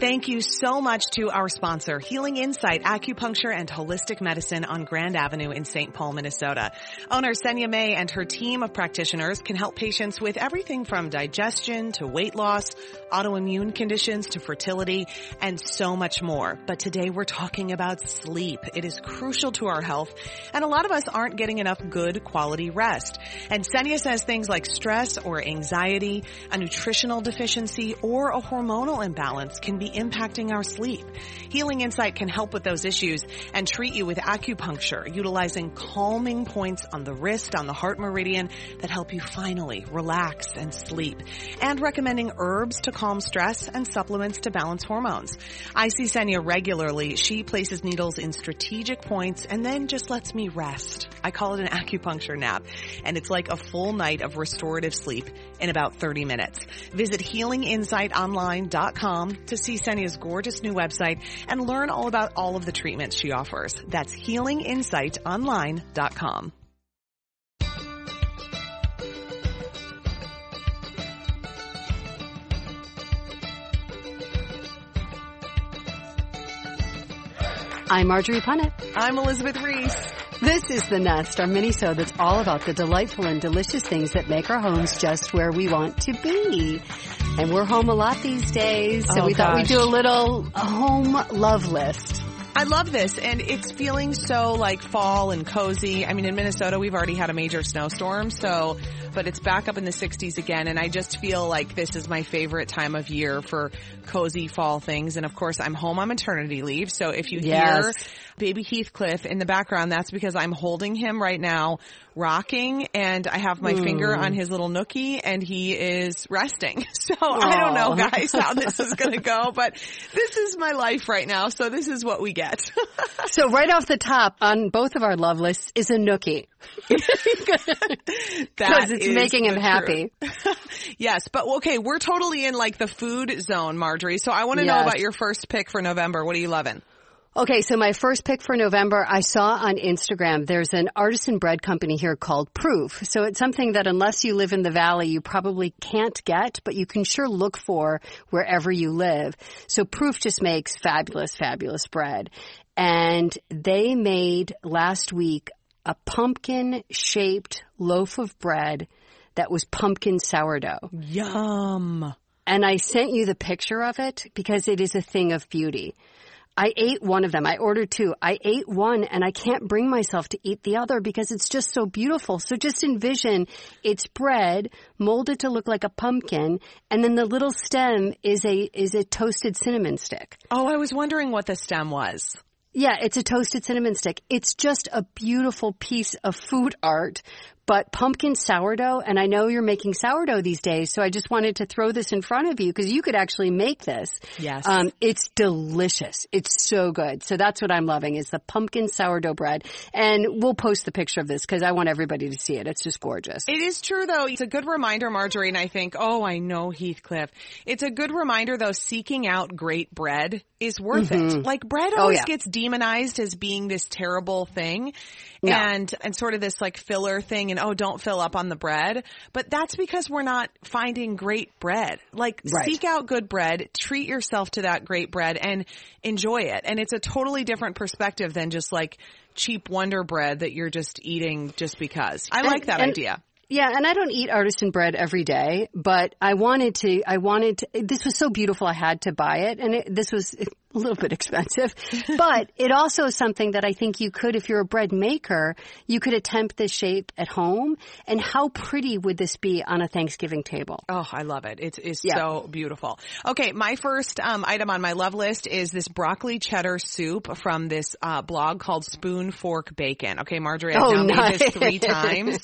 Thank you so much to our sponsor, Healing Insight Acupuncture and Holistic Medicine on Grand Avenue in St. Paul, Minnesota. Owner Senya May and her team of practitioners can help patients with everything from digestion to weight loss, autoimmune conditions to fertility, and so much more. But today we're talking about sleep. It is crucial to our health, and a lot of us aren't getting enough good quality rest. And Senya says things like stress or anxiety, a nutritional deficiency, or a hormonal imbalance can be impacting our sleep. Healing Insight can help with those issues and treat you with acupuncture, utilizing calming points on the wrist, on the heart meridian that help you finally relax and sleep, and recommending herbs to calm stress and supplements to balance hormones. I see Senya regularly. She places needles in strategic points and then just lets me rest. I call it an acupuncture nap, and it's like a full night of restorative sleep in about 30 minutes. Visit HealingInsightOnline.com to see Senya's gorgeous new website and learn all about all of the treatments she offers. That's HealingInsightOnline.com. I'm Marjorie Punnett. I'm Elizabeth Reese. This is The Nest, our mini-show that's all about the delightful and delicious things that make our homes just where we want to be. And we're home a lot these days, so thought we'd do a little home love list. I love this, and it's feeling so like fall and cozy. I mean, in Minnesota, we've already had a major snowstorm, but it's back up in the 60s again, and I just feel like this is my favorite time of year for cozy fall things. And of course, I'm home on maternity leave, so if you hear baby Heathcliff in the background, that's because I'm holding him right now, rocking, and I have my finger on his little nookie, and he is resting. So I don't know, guys, how this is going to go, but this is my life right now, so this is what we get. So right off the top, on both of our love lists, is a nookie. Because it's making him happy. Yes, but okay, we're totally in like the food zone, Marjorie, so I want to know about your first pick for November. What are you loving? Okay, so my first pick for November, I saw on Instagram, there's an artisan bread company here called Proof. So it's something that unless you live in the valley, you probably can't get, but you can sure look for wherever you live. So Proof just makes fabulous, fabulous bread. And they made last week a pumpkin-shaped loaf of bread that was pumpkin sourdough. Yum! And I sent you the picture of it because it is a thing of beauty. I ate one of them. I ordered two. I ate one, and I can't bring myself to eat the other because it's just so beautiful. So just envision it's bread molded to look like a pumpkin, and then the little stem is a toasted cinnamon stick. Oh, I was wondering what the stem was. Yeah, it's a toasted cinnamon stick. It's just a beautiful piece of food art. But pumpkin sourdough, and I know you're making sourdough these days, so I just wanted to throw this in front of you because you could actually make this. Yes. It's delicious. It's so good. So that's what I'm loving is the pumpkin sourdough bread. And we'll post the picture of this because I want everybody to see it. It's just gorgeous. It is true, though. It's a good reminder, Marjorie, and I think, I know Heathcliff. It's a good reminder, though, seeking out great bread is worth it. Like, bread always gets demonized as being this terrible thing and sort of this, like, filler thing. And, don't fill up on the bread. But that's because we're not finding great bread. Like, seek out good bread, treat yourself to that great bread, and enjoy it. And it's a totally different perspective than just, like, cheap Wonder Bread that you're just eating just because. I like that idea. Yeah, and I don't eat artisan bread every day, but I wanted to – this was so beautiful I had to buy it, and this was – a little bit expensive, but it also is something that I think you could, if you're a bread maker, you could attempt this shape at home. And how pretty would this be on a Thanksgiving table? Oh, I love it. It's so beautiful. Okay, my first item on my love list is this broccoli cheddar soup from this blog called Spoon Fork Bacon. Okay, Marjorie, I've made this 3 times.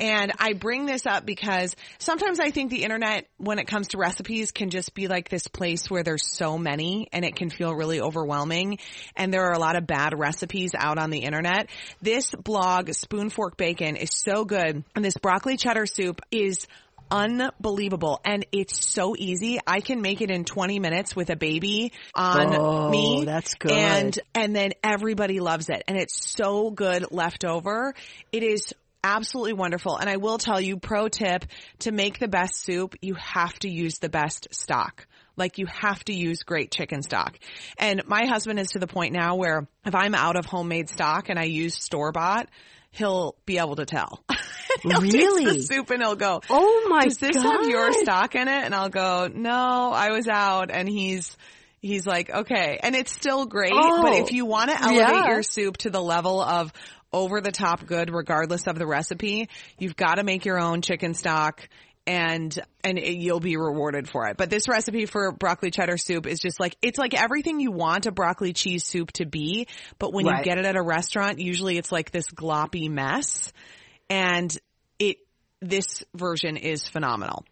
And I bring this up because sometimes I think the internet, when it comes to recipes, can just be like this place where there's so many and it can feel really overwhelming. And there are a lot of bad recipes out on the internet. This blog, Spoon Fork Bacon, is so good. And this broccoli cheddar soup is unbelievable. And it's so easy. I can make it in 20 minutes with a baby on me. That's good. And then everybody loves it. And it's so good left over. It is absolutely wonderful. And I will tell you, pro tip, to make the best soup, you have to use the best stock. Like, you have to use great chicken stock. And my husband is to the point now where if I'm out of homemade stock and I use store-bought, he'll be able to tell. He'll really? Taste the soup and he'll go, oh my God, does this have your stock in it? And I'll go, no, I was out. And he's like, okay. And it's still great. Oh, but if you want to elevate your soup to the level of over-the-top good, regardless of the recipe, you've got to make your own chicken stock. And you'll be rewarded for it. But this recipe for broccoli cheddar soup is just like, it's like everything you want a broccoli cheese soup to be. But when you get it at a restaurant, usually it's like this gloppy mess. And this version is phenomenal.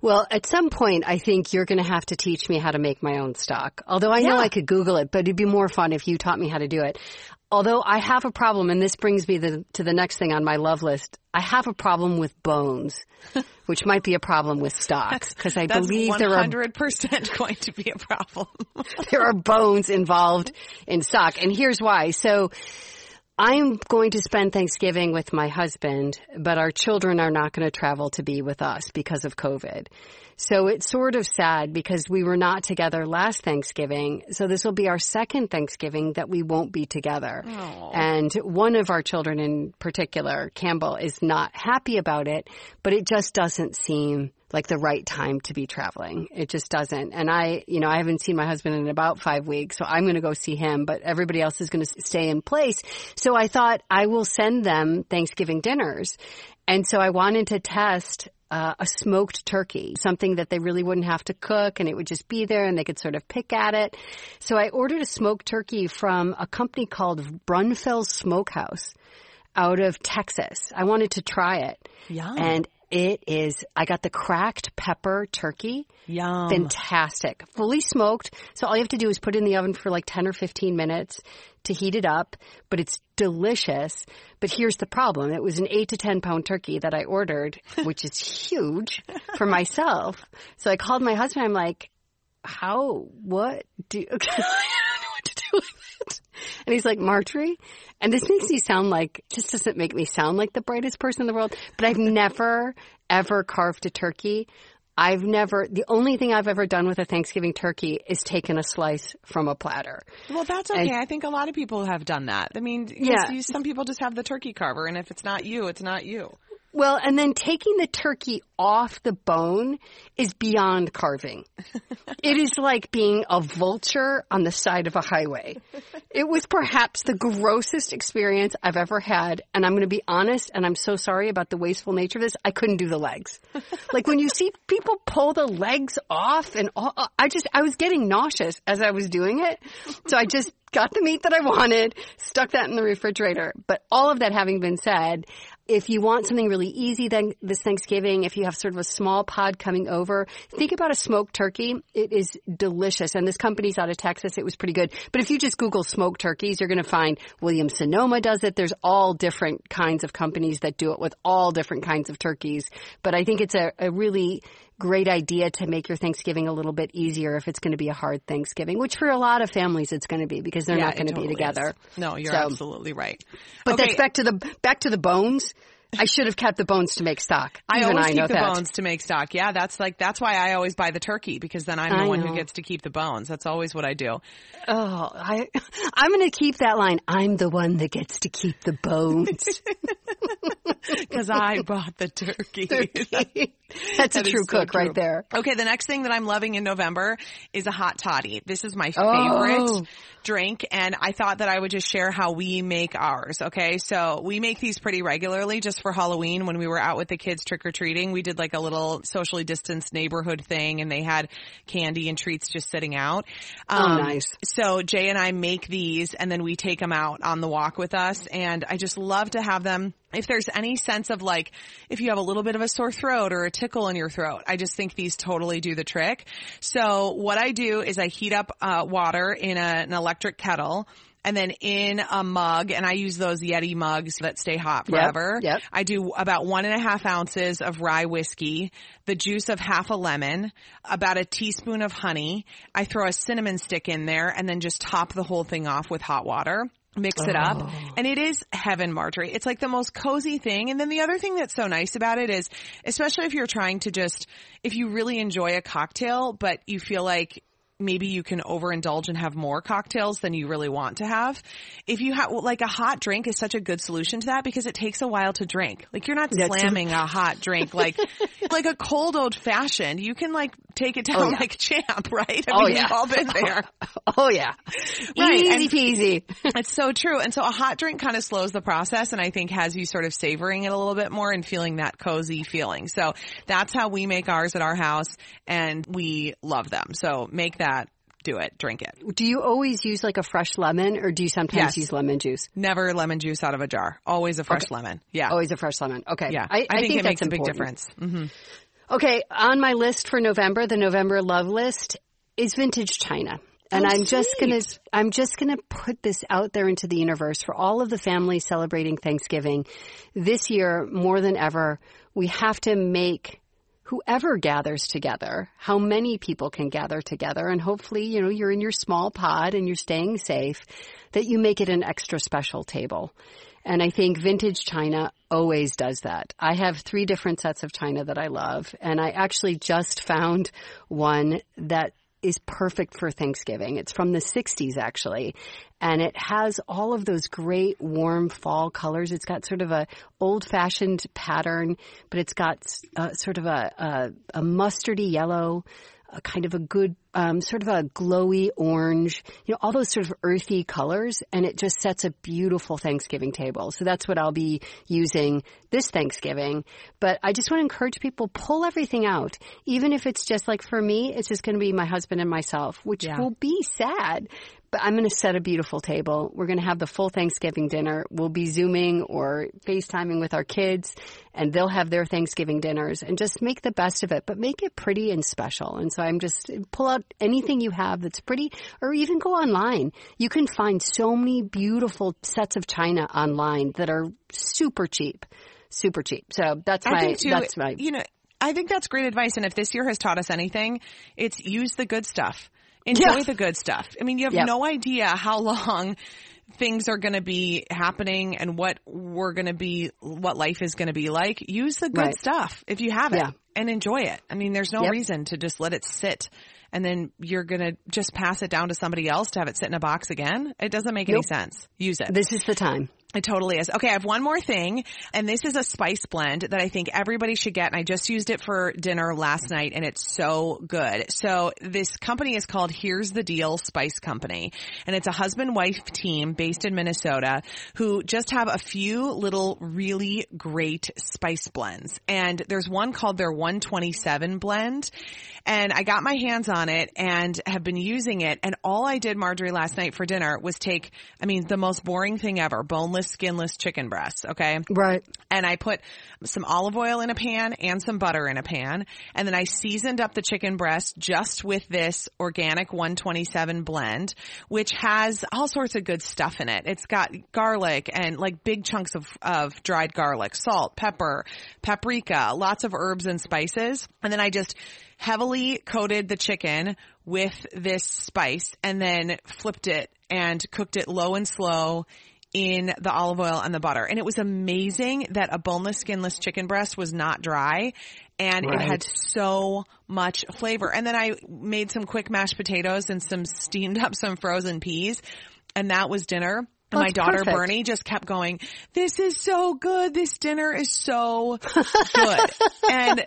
Well, at some point, I think you're going to have to teach me how to make my own stock. Although I know I could Google it, but it'd be more fun if you taught me how to do it. Although I have a problem, and this brings me to the next thing on my love list. I have a problem with bones, which might be a problem with stock, because I believe there are 100% going to be a problem. There are bones involved in stock, and here's why. So I'm going to spend Thanksgiving with my husband, but our children are not going to travel to be with us because of COVID. So it's sort of sad because we were not together last Thanksgiving. So this will be our second Thanksgiving that we won't be together. Aww. And one of our children in particular, Campbell, is not happy about it, but it just doesn't seem like the right time to be traveling. It just doesn't. And I haven't seen my husband in about 5 weeks, so I'm going to go see him, but everybody else is going to stay in place. So I thought I will send them Thanksgiving dinners. And so I wanted to test a smoked turkey, something that they really wouldn't have to cook and it would just be there and they could sort of pick at it. So I ordered a smoked turkey from a company called Brunfels Smokehouse out of Texas. I wanted to try it. Yum. And it is, I got the cracked pepper turkey. Yum. Fantastic. Fully smoked. So all you have to do is put it in the oven for like 10 or 15 minutes to heat it up, but it's delicious. But here's the problem. It was an 8 to 10 pound turkey that I ordered, which is huge for myself. So I called my husband. I'm like, I don't know what to do with it. And he's like, Marjorie? And this makes me sound like, just doesn't make me sound like the brightest person in the world, but I've never, ever carved a turkey. The only thing I've ever done with a Thanksgiving turkey is taken a slice from a platter. Well, that's okay. I think a lot of people have done that. I mean, some people just have the turkey carver, and if it's not you, it's not you. Well, and then taking the turkey off the bone is beyond carving. It is like being a vulture on the side of a highway. It was perhaps the grossest experience I've ever had. And I'm going to be honest, and I'm so sorry about the wasteful nature of this. I couldn't do the legs. Like when you see people pull the legs off and all, I was getting nauseous as I was doing it. So I just got the meat that I wanted, stuck that in the refrigerator. But all of that having been said, if you want something really easy then this Thanksgiving, if you have sort of a small pod coming over, think about a smoked turkey. It is delicious. And this company's out of Texas. It was pretty good. But if you just Google smoked turkeys, you're going to find Williams Sonoma does it. There's all different kinds of companies that do it with all different kinds of turkeys. But I think it's a really great idea to make your Thanksgiving a little bit easier if it's going to be a hard Thanksgiving, which for a lot of families it's going to be because they're not going to be together. Is. No, you're absolutely right. But that's back to the bones. I should have kept the bones to make stock. Bones to make stock. Yeah, that's why I always buy the turkey because then I'm the one who gets to keep the bones. That's always what I do. Oh, I'm going to keep that line. I'm the one that gets to keep the bones. Because I bought the turkey. That's a true cook right there. Okay, the next thing that I'm loving in November is a hot toddy. This is my favorite drink, and I thought that I would just share how we make ours, okay? So we make these pretty regularly. Just for Halloween, when we were out with the kids trick-or-treating, we did like a little socially distanced neighborhood thing, and they had candy and treats just sitting out. Nice. So Jay and I make these, and then we take them out on the walk with us, and I just love to have them. If there's any sense of like, if you have a little bit of a sore throat or a tickle in your throat, I just think these totally do the trick. So what I do is I heat up water in an electric kettle. And then in a mug, and I use those Yeti mugs that stay hot forever. Yep. I do about 1.5 ounces of rye whiskey, the juice of half a lemon, about a teaspoon of honey. I throw a cinnamon stick in there and then just top the whole thing off with hot water. Mix it up. And it is heaven, Marjorie. It's like the most cozy thing. And then the other thing that's so nice about it is, especially if you're trying to just, if you really enjoy a cocktail, but you feel like maybe you can overindulge and have more cocktails than you really want to have. If you have, like, a hot drink is such a good solution to that because it takes a while to drink. Like, you're not slamming a hot drink like a cold old fashioned. You can like take it down like a champ, right? I mean, we've all been there. Right. Easy peasy. It's so true. And so a hot drink kind of slows the process and I think has you sort of savoring it a little bit more and feeling that cozy feeling. So that's how we make ours at our house and we love them. So make that. Do it. Drink it. Do you always use like a fresh lemon or do you sometimes use lemon juice? Never lemon juice out of a jar. Always a fresh lemon. Yeah. Always a fresh lemon. Okay. Yeah. I think that makes a big difference. Mm-hmm. Okay. On my list for November, the November love list is vintage china. And I'm just gonna put this out there into the universe for all of the families celebrating Thanksgiving. This year, more than ever, we have to make whoever gathers together, how many people can gather together, and hopefully, you know, you're in your small pod and you're staying safe, that you make it an extra special table. And I think vintage china always does that. I have 3 different sets of china that I love, and I actually just found one that is perfect for Thanksgiving. It's from the 60s, actually, and it has all of those great warm fall colors. It's got sort of a old-fashioned pattern, but it's got sort of a mustardy yellow, a kind of a good sort of a glowy orange, you know, all those sort of earthy colors, and it just sets a beautiful Thanksgiving table. So that's what I'll be using this Thanksgiving. But I just want to encourage people, pull everything out. Even if it's just like for me, it's just going to be my husband and myself, which will be sad. But I'm going to set a beautiful table. We're going to have the full Thanksgiving dinner. We'll be Zooming or FaceTiming with our kids, and they'll have their Thanksgiving dinners. And just make the best of it, but make it pretty and special. And so I'm just pull out anything you have that's pretty, or even go online. You can find so many beautiful sets of china online that are super cheap, super cheap. So that's my. You know, I think that's great advice. And if this year has taught us anything, it's use the good stuff. Enjoy the good stuff. I mean, you have no idea how long things are going to be happening and what life is going to be like. Use the good stuff if you have it and enjoy it. I mean, there's no reason to just let it sit and then you're going to just pass it down to somebody else to have it sit in a box again. It doesn't make any sense. Use it. This is the time. It totally is. Okay, I have one more thing, and this is a spice blend that I think everybody should get, and I just used it for dinner last night, and it's so good. So this company is called Here's the Deal Spice Company, and it's a husband-wife team based in Minnesota who just have a few little really great spice blends, and there's one called their 127 blend, and I got my hands on it and have been using it, and all I did, Marjorie, last night for dinner was take, I mean, the most boring thing ever, boneless, skinless chicken breasts, okay? Right. And I put some olive oil in a pan and some butter in a pan, and then I seasoned up the chicken breast just with this organic 127 blend, which has all sorts of good stuff in it. It's got garlic and like big chunks of dried garlic, salt, pepper, paprika, lots of herbs and spices. And then I just heavily coated the chicken with this spice and then flipped it and cooked it low and slow in the olive oil and the butter. And it was amazing that a boneless, skinless chicken breast was not dry. And it had so much flavor. And then I made some quick mashed potatoes and steamed up some frozen peas. And that was dinner. And my daughter, perfect. Bernie, just kept going, this is so good. This dinner is so good. And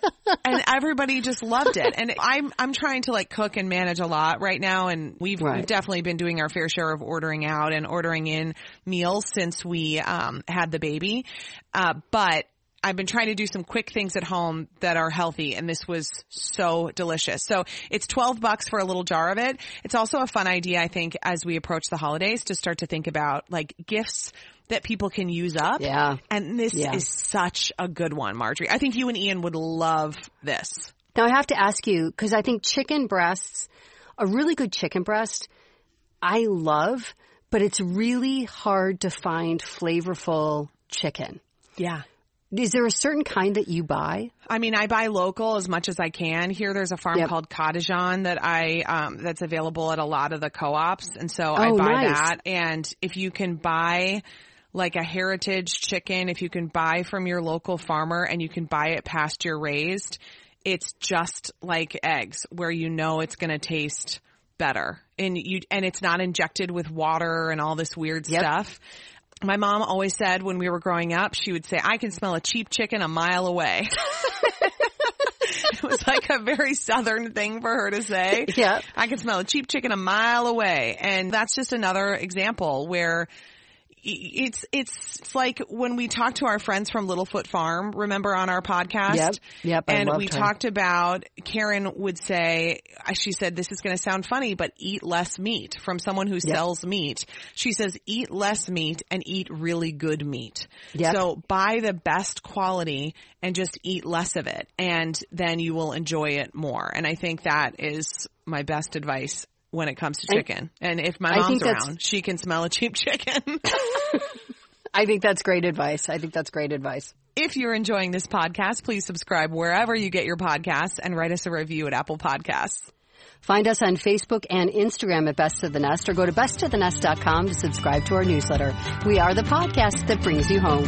everybody just loved it. And I'm trying to like cook and manage a lot right now. And we've definitely been doing our fair share of ordering out and ordering in meals since we had the baby. But I've been trying to do some quick things at home that are healthy, and this was so delicious. So it's $12 for a little jar of it. It's also a fun idea, I think, as we approach the holidays to start to think about like gifts that people can use up. Yeah. And this is such a good one, Marjorie. I think you and Ian would love this. Now I have to ask you, because I think chicken breasts, a really good chicken breast, I love, but it's really hard to find flavorful chicken. Yeah. Is there a certain kind that you buy? I mean, I buy local as much as I can. Here, there's a farm called Cottageon that that's available at a lot of the co-ops. And so I buy that. And if you can buy like a heritage chicken, if you can buy from your local farmer and you can buy it pasture raised, it's just like eggs where you know it's going to taste better. And it's not injected with water and all this weird stuff. My mom always said when we were growing up, she would say, I can smell a cheap chicken a mile away. It was like a very Southern thing for her to say. Yeah. I can smell a cheap chicken a mile away. And that's just another example where it's like when we talked to our friends from Littlefoot Farm, remember on our podcast? Yep. And we talked about, Karen would say, she said, this is going to sound funny, but eat less meat from someone who sells meat. She says, eat less meat and eat really good meat. Yep. So buy the best quality and just eat less of it. And then you will enjoy it more. And I think that is my best advice when it comes to chicken. And if my mom's around, she can smell a cheap chicken. I think that's great advice. If you're enjoying this podcast, please subscribe wherever you get your podcasts and write us a review at Apple Podcasts. Find us on Facebook and Instagram at Best of the Nest or go to bestofthenest.com to subscribe to our newsletter. We are the podcast that brings you home.